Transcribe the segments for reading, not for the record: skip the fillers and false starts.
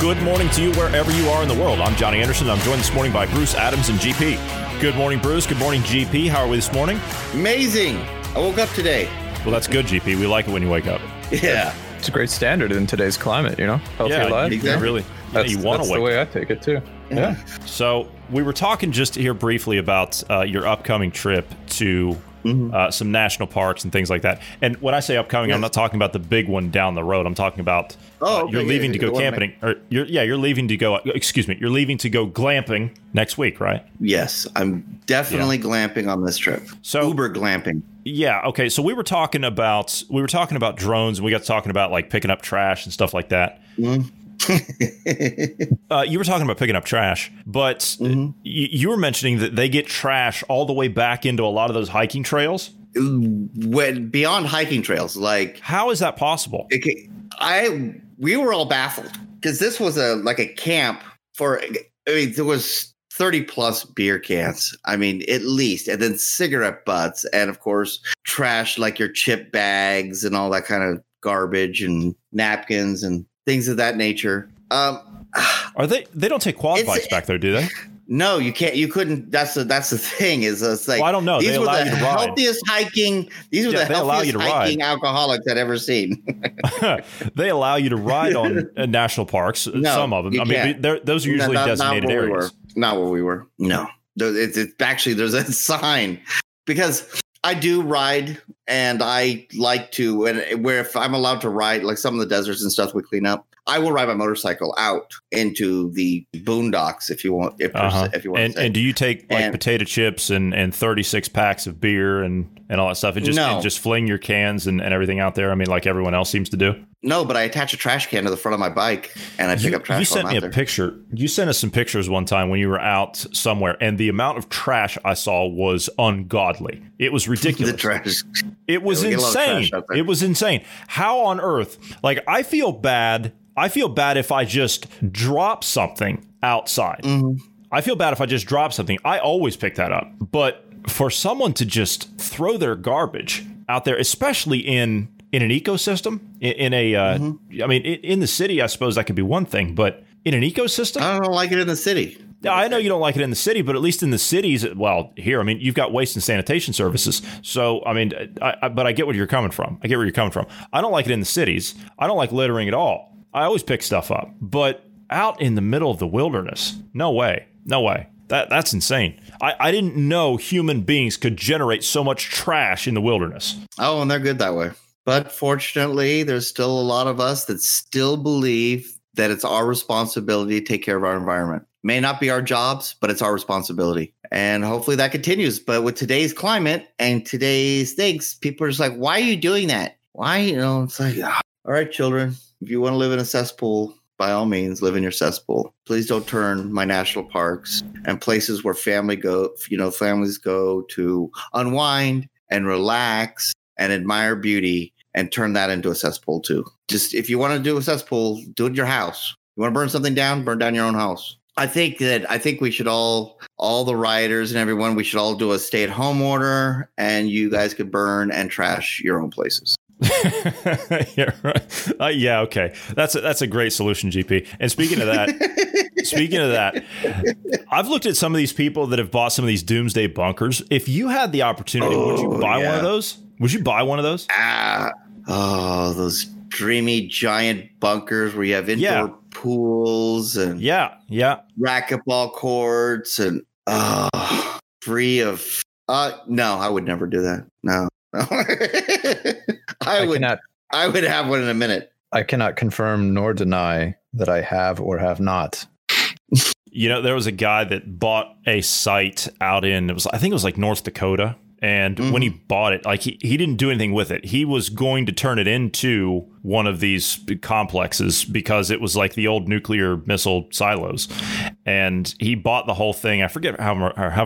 Good morning to you wherever you are in the world. I'm Johnny Anderson. I'm joined this morning by Bruce Adams and GP. Good morning, Bruce. Good morning, GP. How are we this morning? Amazing. I woke up today. Well, that's good, GP. We like it when you wake up. Yeah. It's a great standard in today's climate, you know? Healthy life. Exactly. Really. You want to wake up. That's the way I take it, too. Yeah. So we were talking just here briefly about your upcoming trip to some national parks and things like that. And when I say upcoming, I'm not talking about the big one down the road. I'm talking about you're leaving to go glamping next week, right? Yes, I'm definitely glamping on this trip. So Uber glamping. Yeah. Okay. So we were talking about drones, and we got to talking about like picking up trash and stuff like that. Mm-hmm. You were talking about picking up trash, but you were mentioning that they get trash all the way back into a lot of those hiking trails. Beyond hiking trails, like how is that possible? We were all baffled because this was a camp for. I mean, there was 30 plus beer cans. I mean, at least, and then cigarette butts, and of course, trash like your chip bags and all that kind of garbage and napkins and things of that nature. Are they don't take quad bikes back there, do they? No, you can't. You couldn't. That's the thing. Is it's like, well, I don't know. These were the healthiest hiking. These were the healthiest hiking alcoholics I'd ever seen. They allow you to ride on national parks. No, some of them. I mean, those are usually designated areas. Not where we were. No, it's actually there's a sign because. I do ride, and I like to, and where if I'm allowed to ride, like some of the deserts and stuff we clean up, I will ride my motorcycle out into the boondocks if you want. If you want. And, to say. And do you take like potato chips and 36 packs of beer and all that stuff, and just fling your cans and everything out there? I mean, like everyone else seems to do. No, but I attach a trash can to the front of my bike, and I pick up trash. You sent me a picture. You sent us some pictures one time when you were out somewhere, and the amount of trash I saw was ungodly. It was ridiculous. The trash. It was insane. It was insane. How on earth? Like, I feel bad. I feel bad if I just drop something outside. Mm-hmm. I feel bad if I just drop something. I always pick that up. But for someone to just throw their garbage out there, especially in an ecosystem, in the city, I suppose that could be one thing, but in an ecosystem, I don't like it in the city. I know you don't like it in the city, but at least in the cities, well, here, I mean, you've got waste and sanitation services. So, I mean, but I get where you're coming from. I don't like it in the cities. I don't like littering at all. I always pick stuff up, but out in the middle of the wilderness, no way. That's insane. I didn't know human beings could generate so much trash in the wilderness. Oh, and they're good that way. But fortunately, there's still a lot of us that still believe that it's our responsibility to take care of our environment. May not be our jobs, but it's our responsibility. And hopefully that continues. But with today's climate and today's things, people are just like, why are you doing that? Why? You know, it's like, all right, children, if you want to live in a cesspool, by all means, live in your cesspool. Please don't turn my national parks and places where families go to unwind and relax and admire beauty. And turn that into a cesspool, too. Just if you want to do a cesspool, do it in your house. You want to burn something down, burn down your own house. I think we should all the riders and everyone, we should all do a stay-at-home order. And you guys could burn and trash your own places. Yeah, right. Yeah, okay. That's a great solution, GP. And speaking of that, I've looked at some of these people that have bought some of these doomsday bunkers. If you had the opportunity, would you buy one of those? Would you buy one of those? Those dreamy giant bunkers where you have indoor pools and racquetball courts and free of. No, I would never do that. No. I would have one in a minute. I cannot confirm nor deny that I have or have not. You know, there was a guy that bought a site out in it was I think it was like North Dakota. And when he bought it, like he didn't do anything with it. He was going to turn it into one of these complexes because it was like the old nuclear missile silos. And he bought the whole thing. I forget how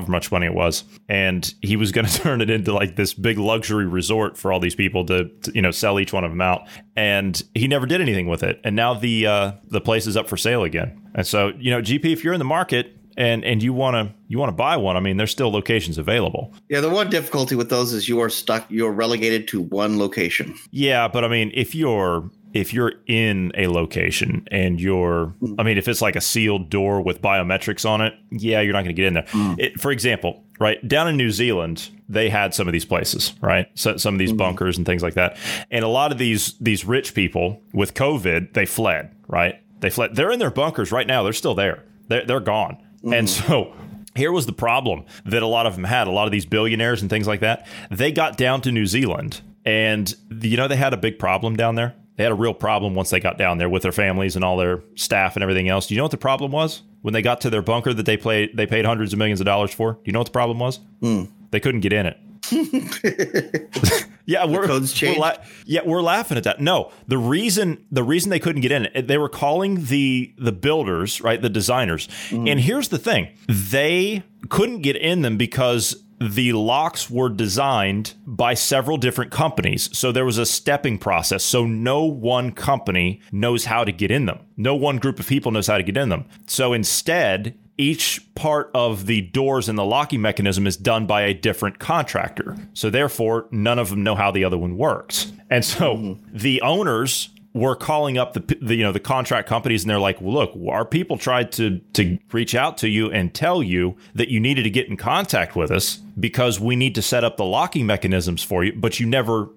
much money it was. And he was going to turn it into like this big luxury resort for all these people to you know, sell each one of them out. And he never did anything with it. And now the place is up for sale again. And so, you know, GP, if you're in the market, and you want to buy one, I mean, there's still locations available. Yeah, the one difficulty with those is you're relegated to one location. Yeah, but I mean, if you're in a location and if it's like a sealed door with biometrics on it, yeah, you're not going to get in there. For example, right down in New Zealand, they had some of these places, right? So, some of these bunkers and things like that. And a lot of these rich people with COVID, they fled, right? They fled. They're in their bunkers right now. They're still there. They're gone. And so here was the problem that a lot of them had. A lot of these billionaires and things like that, they got down to New Zealand and, you know, they had a big problem down there. They had a real problem once they got down there with their families and all their staff and everything else. Do you know what the problem was? When they got to their bunker that they paid hundreds of millions of dollars for. Do you know what the problem was? They couldn't get in it. Yeah, we're laughing at that. No, the reason they couldn't get in it, they were calling the builders, right, the designers. And here's the thing. They couldn't get in them because the locks were designed by several different companies. So there was a stepping process. So no one company knows how to get in them. No one group of people knows how to get in them. So instead, each part of the doors and the locking mechanism is done by a different contractor. So therefore, none of them know how the other one works. And so the owners were calling up the contract companies, and they're like, well, look, our people tried to reach out to you and tell you that you needed to get in contact with us because we need to set up the locking mechanisms for you, but you never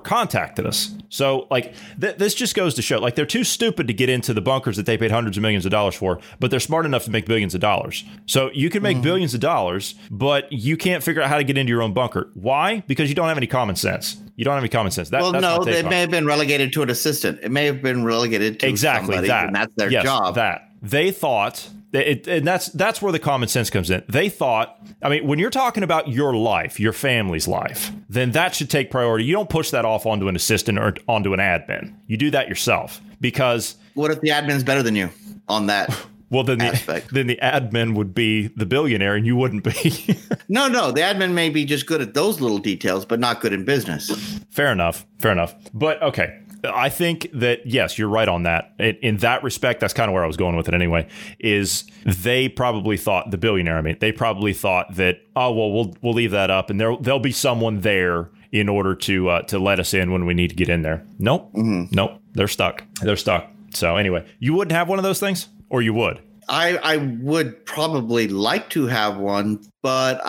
contacted us. So like this just goes to show, like, they're too stupid to get into the bunkers that they paid hundreds of millions of dollars for, but they're smart enough to make billions of dollars. So you can make billions of dollars, but you can't figure out how to get into your own bunker. Why? Because you don't have any common sense. You don't have any common sense. Well, no, they may have been relegated to an assistant. It may have been relegated to somebody, and that's their job. That they thought. And that's where the common sense comes in. They thought, I mean, when you're talking about your life, your family's life, then that should take priority. You don't push that off onto an assistant or onto an admin. You do that yourself, because what if the admin's better than you on that? Well, then the admin would be the billionaire and you wouldn't be. No, the admin may be just good at those little details, but not good in business. Fair enough. But OK, I think that, yes, you're right on that. In that respect, that's kind of where I was going with it anyway, is they probably thought, the billionaire, I mean, they probably thought that, oh, well, we'll leave that up and there'll be someone there in order to let us in when we need to get in there. Nope. Mm-hmm. Nope. They're stuck. So anyway, you wouldn't have one of those things, or you would? I would probably like to have one, but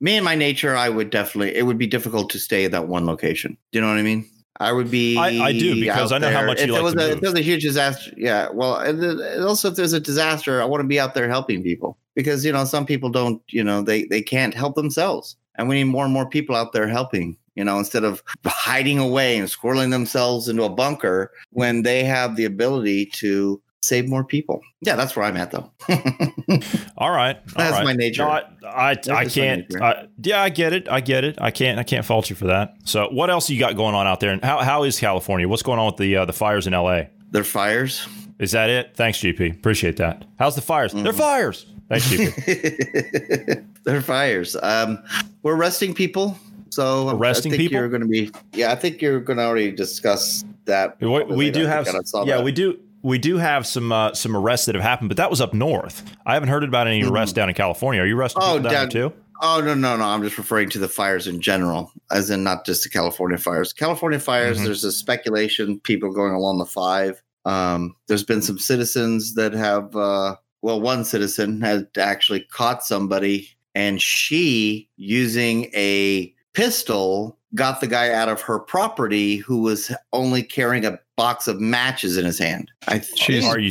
me and my nature, I would definitely, it would be difficult to stay at that one location. Do you know what I mean? I would be. I do, because I know how much you like to move. If there's a huge disaster, yeah. Well, and also if there's a disaster, I want to be out there helping people, because, you know, some people don't, you know, they can't help themselves, and we need more and more people out there helping. You know, instead of hiding away and squirreling themselves into a bunker when they have the ability to save more people. Yeah, that's where I'm at, though. All right. That's my nature. No, I can't. Yeah, I get it. I can't fault you for that. So what else you got going on out there? And how is California? What's going on with the fires in L.A.? They're fires. Is that it? Thanks, GP. Appreciate that. How's the fires? Mm-hmm. They're fires. Thanks, GP. They're fires. We're arresting people. So arresting people. You're going to be. Yeah, I think you're going to already discuss that. We do have. Yeah, that. We do have some arrests that have happened, but that was up north. I haven't heard about any arrests down in California. Are you arresting people down there too? Oh, no. I'm just referring to the fires in general, as in not just the California fires. California fires. Mm-hmm. There's a speculation people going along the 5. There's been some citizens that have. One citizen has actually caught somebody, and she, using a pistol, got the guy out of her property who was only carrying a box of matches in his hand. Are you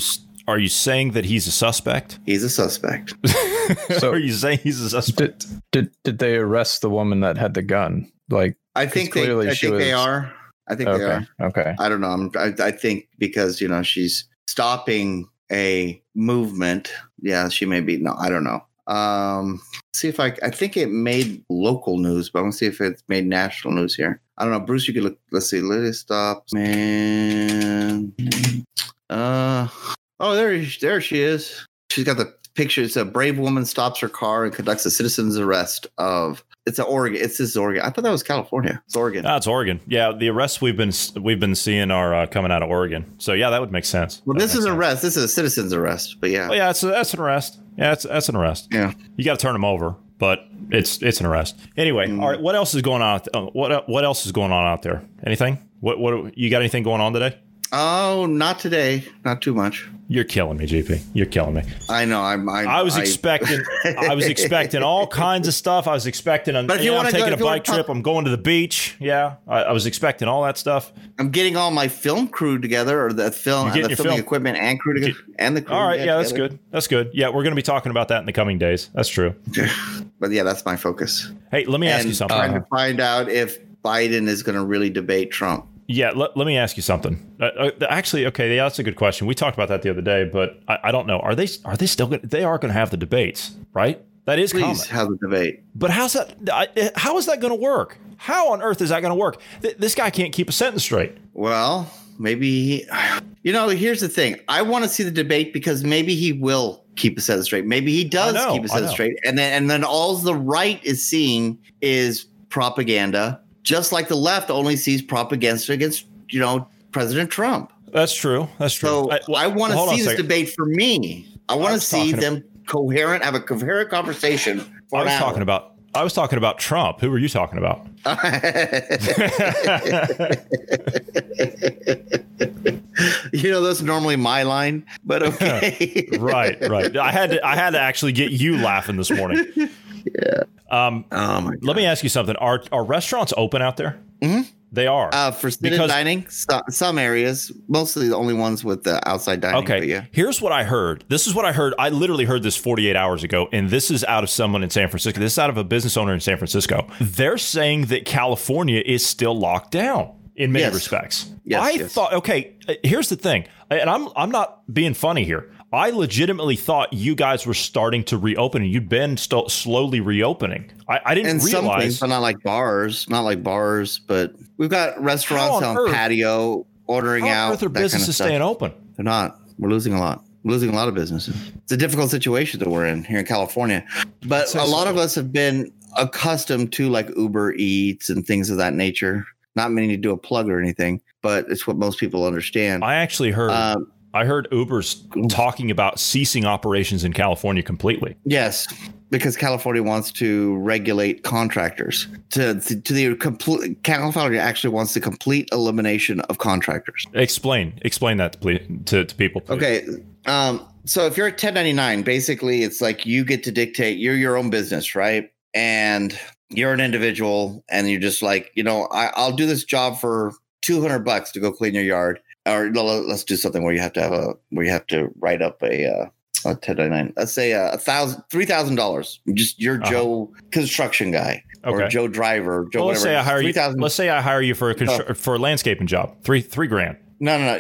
saying that he's a suspect? He's a suspect. So are you saying he's a suspect? Did they arrest the woman that had the gun? Like, I think they are. I think they are. Okay. I don't know. I think because, you know, she's stopping a movement. Yeah, she may be. No, I don't know. See if I think it made local news, but I want to see if it's made national news here. I don't know. Bruce, you could look. Let's see. Latest stops, man. Oh, there she is. She's got the picture. It's a brave woman stops her car and conducts a citizen's arrest of. It's an Oregon. This is Oregon. I thought that was California. It's Oregon. That's Oregon. Yeah, the arrests we've been seeing are coming out of Oregon. So yeah, that would make sense. Well, this is an arrest. This is a citizen's arrest. But yeah. Oh yeah, that's an arrest. Yeah, that's an arrest. Yeah. You got to turn them over, but it's an arrest. Anyway, all right. What else is going on? What else is going on out there? Anything? What you got? Anything going on today? Oh, not today. Not too much. You're killing me, GP. You're killing me. I know. I was expecting all kinds of stuff. I was expecting. I'm taking a bike trip. I'm going to the beach. Yeah, I was expecting all that stuff. I'm getting all my film crew together, or the filming equipment and crew together, and the crew. All right. Yeah, that's good. That's good. Yeah, we're going to be talking about that in the coming days. That's true. But yeah, that's my focus. Hey, let me ask you something. I'm trying to find out if Biden is going to really debate Trump. Yeah, let me ask you something. Actually, okay, yeah, that's a good question. We talked about that the other day, but I don't know. Are they still going? They are going to have the debates, right? That is common. Please have the debate. But how is that going to work? How on earth is that going to work? This guy can't keep a sentence straight. Well, maybe here's the thing. I want to see the debate because maybe he will keep a sentence straight. Maybe he does keep a sentence straight, and then all the right is seeing is propaganda. Just like the left only sees propaganda against, President Trump. That's true. That's true. So I want to see this debate for me. I want to see them have a coherent conversation for an hour. I was talking about Trump. Who were you talking about? That's normally my line, but okay. Right. I had to actually get you laughing this morning. Yeah. Let me ask you something. Are restaurants open out there? Mm-hmm. They are. For sit-in dining, some areas, mostly the only ones with the outside dining. Okay. Yeah. Here's what I heard. This is what I heard. I literally heard this 48 hours ago, and this is out of someone in San Francisco. This is out of a business owner in San Francisco. They're saying that California is still locked down in many respects. Yes, I thought, okay, here's the thing, and I'm not being funny here. I legitimately thought you guys were starting to reopen, and you'd been slowly reopening. I didn't realize. Some things, but not like bars, but we've got restaurants on patio ordering out. How on earth are businesses staying open? They're not. We're losing a lot. We're losing a lot of businesses. It's a difficult situation that we're in here in California, but a lot of us have been accustomed to like Uber Eats and things of that nature. Not meaning to do a plug or anything, but it's what most people understand. I actually heard. I heard Uber's talking about ceasing operations in California completely. Yes, because California wants to regulate contractors. California actually wants the complete elimination of contractors. Explain that to people, please. Okay. So if you're a 1099, basically it's like you get to dictate. You're your own business, right? And you're an individual, and you're just like, I'll do this job for $200 to go clean your yard. Or let's do something where you have to write up a 1099. Let's say $3,000. Just your Joe construction guy or Joe driver. Joe, whatever. Let's say I hire you for a landscaping job. $3,000.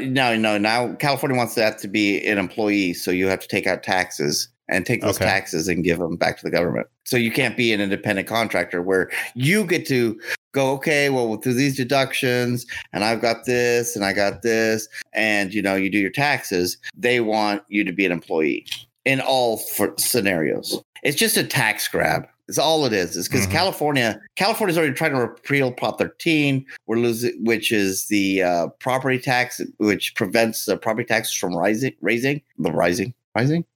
No. Now California wants that to be an employee, so you have to take out taxes and take those taxes and give them back to the government. So you can't be an independent contractor where you get to go, okay, well, through these deductions, and I've got this, and I got this, and, you do your taxes. They want you to be an employee in all scenarios. It's just a tax grab. It's all it is. It's because California's already trying to repeal Prop 13, we're losing, which is the property tax, which prevents the property taxes from rising.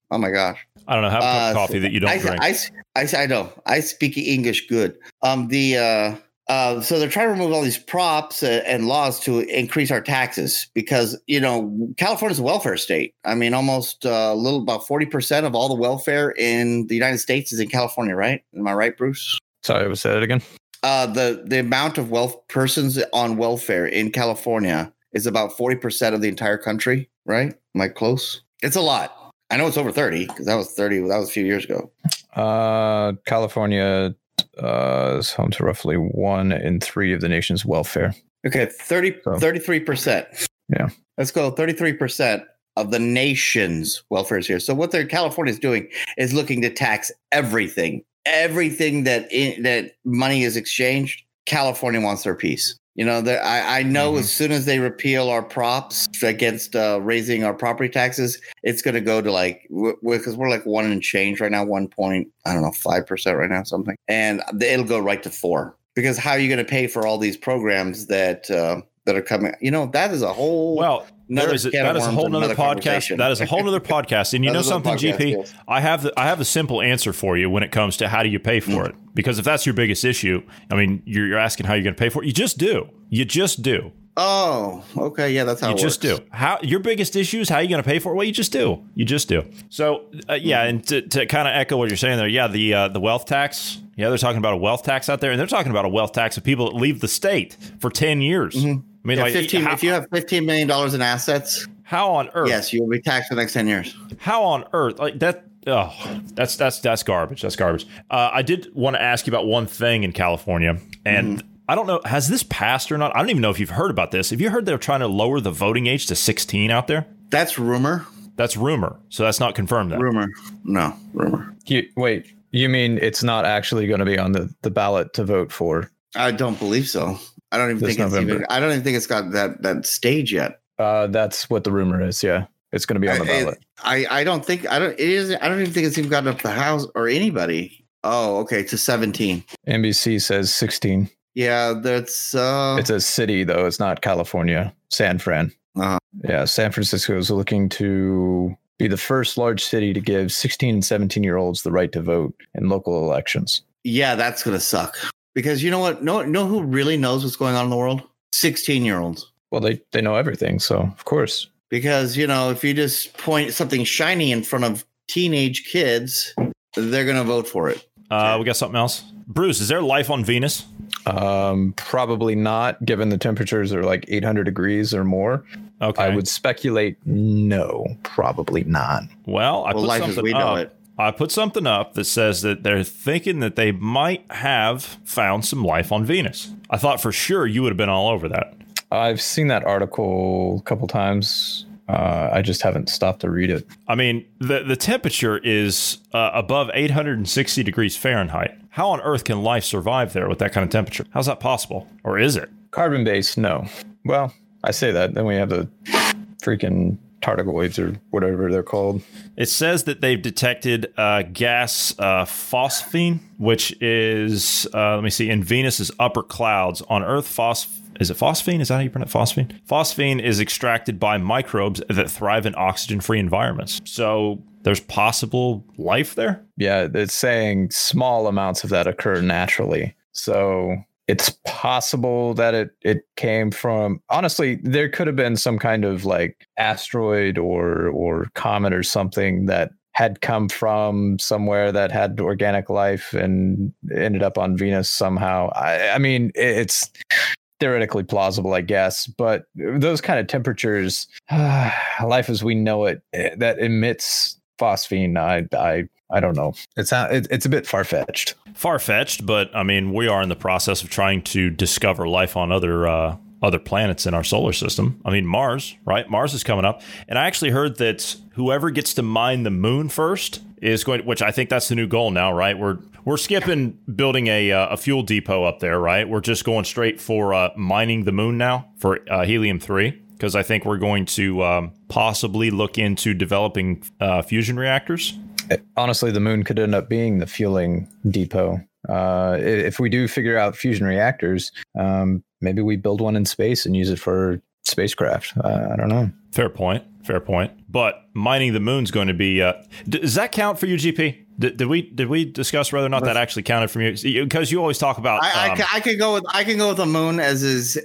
Oh my gosh. I don't know. Have a cup of coffee that you don't drink. I know. I speak English good. So they're trying to remove all these props and laws to increase our taxes because, California's a welfare state. I mean, almost about 40% of all the welfare in the United States is in California, right? Am I right, Bruce? Sorry, I was saying that again. The amount of persons on welfare in California is about 40% of the entire country, right? Am I close? It's a lot. I know it's over 30 because that was 30. That was a few years ago. California is home to roughly 1 in 3 of the nation's welfare. Okay, 33%. Yeah. Let's go 33% of the nation's welfare is here. So what California is doing is looking to tax everything that money is exchanged. California wants their piece. You know, I know as soon as they repeal our props against raising our property taxes, it's going to go to because we're like one and change right now, 1.5% right now, something. And it'll go right to 4%, because how are you going to pay for all these programs that are coming? You know, that is a whole. Well, that is a whole nother podcast. That is a whole nother podcast. And you know something, GP? Yes. I have a simple answer for you when it comes to how do you pay for it? Because if that's your biggest issue, I mean, you're asking how you're going to pay for it. You just do. Oh, okay. Yeah, that's how it works. Just do. How your biggest issue is how you're going to pay for it? Well, you just do. So, and to kind of echo what you're saying there, yeah, the wealth tax. Yeah, they're talking about a wealth tax out there, and they're talking about a wealth tax of people that leave the state for 10 years. Mm-hmm. I mean, if you have $15 million in assets, how on earth? Yes, you'll be taxed for the next 10 years. How on earth? Like that. Oh, that's garbage. That's garbage. I did want to ask you about one thing in California, and I don't know, has this passed or not? I don't even know if you've heard about this. Have you heard they're trying to lower the voting age to 16 out there? That's rumor. So that's not confirmed. Rumor. Wait. You mean it's not actually going to be on the ballot to vote for? I don't believe so. I don't even think it's got that stage yet. That's what the rumor is. Yeah, it's going to be on the ballot. I don't even think it's even gotten up the House or anybody. Oh, okay, to 17. NBC says 16. Yeah, that's. It's a city though. It's not California. San Fran. Uh-huh. Yeah, San Francisco is looking to be the first large city to give 16 and 17-year-olds the right to vote in local elections. Yeah, that's going to suck. Because you know what? No, who really knows what's going on in the world? 16-year-olds. Well, they know everything, so of course. Because, you know, if you just point something shiny in front of teenage kids, they're going to vote for it. We got something else. Bruce, is there life on Venus? Probably not, given the temperatures are like 800 degrees or more. Okay. I would speculate no, probably not. Well, I put something up that says that they're thinking that they might have found some life on Venus. I thought for sure you would have been all over that. I've seen that article a couple times. I just haven't stopped to read it. I mean, the temperature is above 860 degrees Fahrenheit. How on earth can life survive there with that kind of temperature? How's that possible? Or is it? Carbon-based, no. Well, I say that. Then we have the freaking particle waves or whatever they're called. It says that they've detected gas phosphine, which is, let me see, in Venus's upper clouds. On Earth, is it phosphine? Is that how you pronounce phosphine? Phosphine is extracted by microbes that thrive in oxygen-free environments. So there's possible life there? Yeah, it's saying small amounts of that occur naturally. So it's possible that it came from, honestly, there could have been some kind of like asteroid or comet or something that had come from somewhere that had organic life and ended up on Venus somehow. I mean, it's theoretically plausible, I guess, but those kind of temperatures, life as we know it, that emits phosphine, I don't know. It's a bit far-fetched. But I mean, we are in the process of trying to discover life on other planets in our solar system. I mean, Mars, right? Mars is coming up. And I actually heard that whoever gets to mine the moon first is going to, which I think that's the new goal now, right? We're skipping building a fuel depot up there, right? We're just going straight for mining the moon now for helium-3. Because I think we're going to possibly look into developing fusion reactors. Honestly, the moon could end up being the fueling depot. If we do figure out fusion reactors, maybe we build one in space and use it for spacecraft. I don't know. Fair point. But mining the moon's going to be. Does that count for you, GP? Did we discuss whether or not that actually counted for you? Because you always talk about. I can go with the moon as is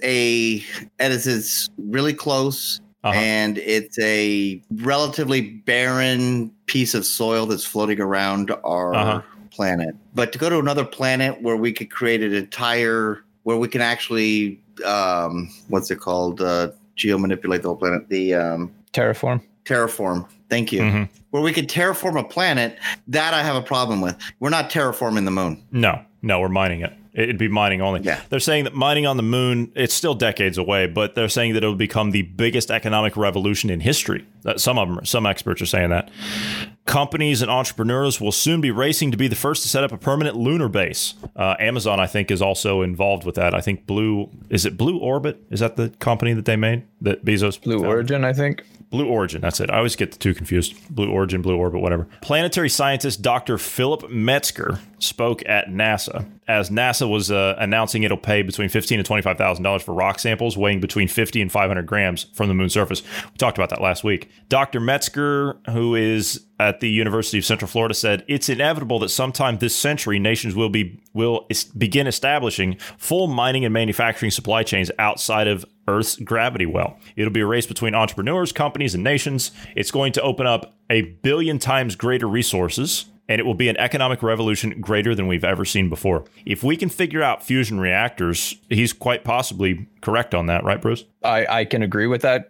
really close. Uh-huh. And it's a relatively barren piece of soil that's floating around our planet. But to go to another planet where we could create an entire, where we can actually, what's it called? Geomanipulate the whole planet. The terraform. Terraform. Thank you. Mm-hmm. Where we could terraform a planet, that I have a problem with. We're not terraforming the moon. No, we're mining it. It'd be mining only. Yeah. They're saying that mining on the moon, it's still decades away, but they're saying that it'll become the biggest economic revolution in history. Some experts are saying that. Companies and entrepreneurs will soon be racing to be the first to set up a permanent lunar base. Amazon, I think, is also involved with that. I think Blue Orbit? Is that the company that they made? That Bezos? Blue Origin, I think. Blue Origin, that's it. I always get the two confused. Blue Origin, Blue Orbit, whatever. Planetary scientist Dr. Philip Metzger spoke at NASA as NASA was announcing it'll pay between $15,000 and $25,000 for rock samples weighing between 50 and 500 grams from the moon's surface. We talked about that last week. Dr. Metzger, who is at the University of Central Florida, said it's inevitable that sometime this century nations will begin establishing full mining and manufacturing supply chains outside of Earth's gravity well. It'll be a race between entrepreneurs, companies, and nations. It's going to open up 1 billion times greater resources, and it will be an economic revolution greater than we've ever seen before. If we can figure out fusion reactors, he's quite possibly correct on that, right, Bruce? I can agree with that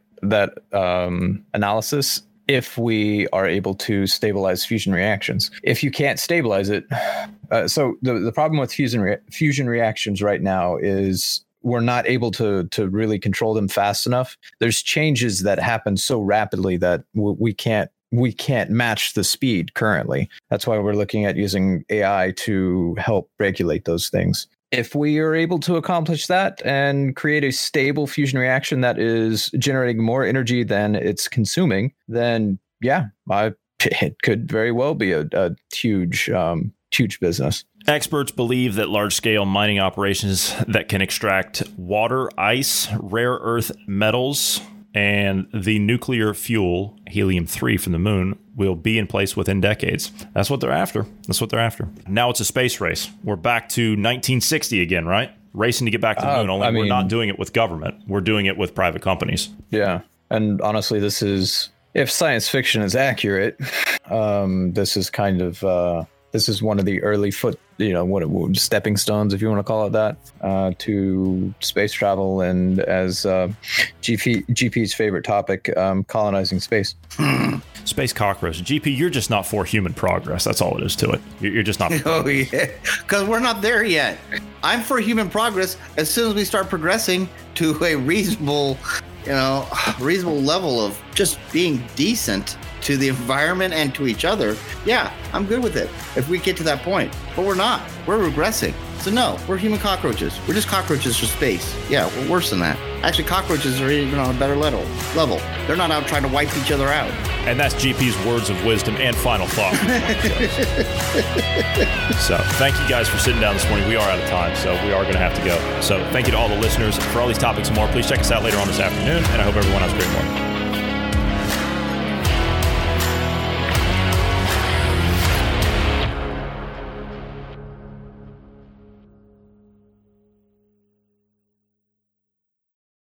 analysis. If we are able to stabilize fusion reactions, if you can't stabilize it. So the problem with fusion reactions right now is we're not able to really control them fast enough. There's changes that happen so rapidly that we can't match the speed currently. That's why we're looking at using AI to help regulate those things. If we are able to accomplish that and create a stable fusion reaction that is generating more energy than it's consuming, then yeah, it could very well be a huge, huge business. Experts believe that large-scale mining operations that can extract water, ice, rare earth metals, and the nuclear fuel, helium-3, from the moon will be in place within decades. That's what they're after. Now it's a space race. We're back to 1960 again, right? Racing to get back to the moon, only we're not doing it with government. We're doing it with private companies. Yeah. And honestly, this is, if science fiction is accurate, this is kind of... This is one of the early stepping stones, if you want to call it that, to space travel and, as GP's favorite topic, colonizing space. Space cockroach. GP, you're just not for human progress. That's all it is to it. You're just not. Oh, yeah. Because we're not there yet. I'm for human progress as soon as we start progressing to a reasonable level of just being decent to the environment and to each other. Yeah, I'm good with it if we get to that point, but we're not. We're regressing. So no, we're human cockroaches. We're just cockroaches for space. Yeah, we're worse than that. Actually, cockroaches are even on a better level. They're not out trying to wipe each other out. And that's GP's words of wisdom and final thought. So thank you guys for sitting down this morning. We are out of time, so we are going to have to go. So thank you to all the listeners. For all these topics and more, please check us out later on this afternoon, and I hope everyone has a great morning.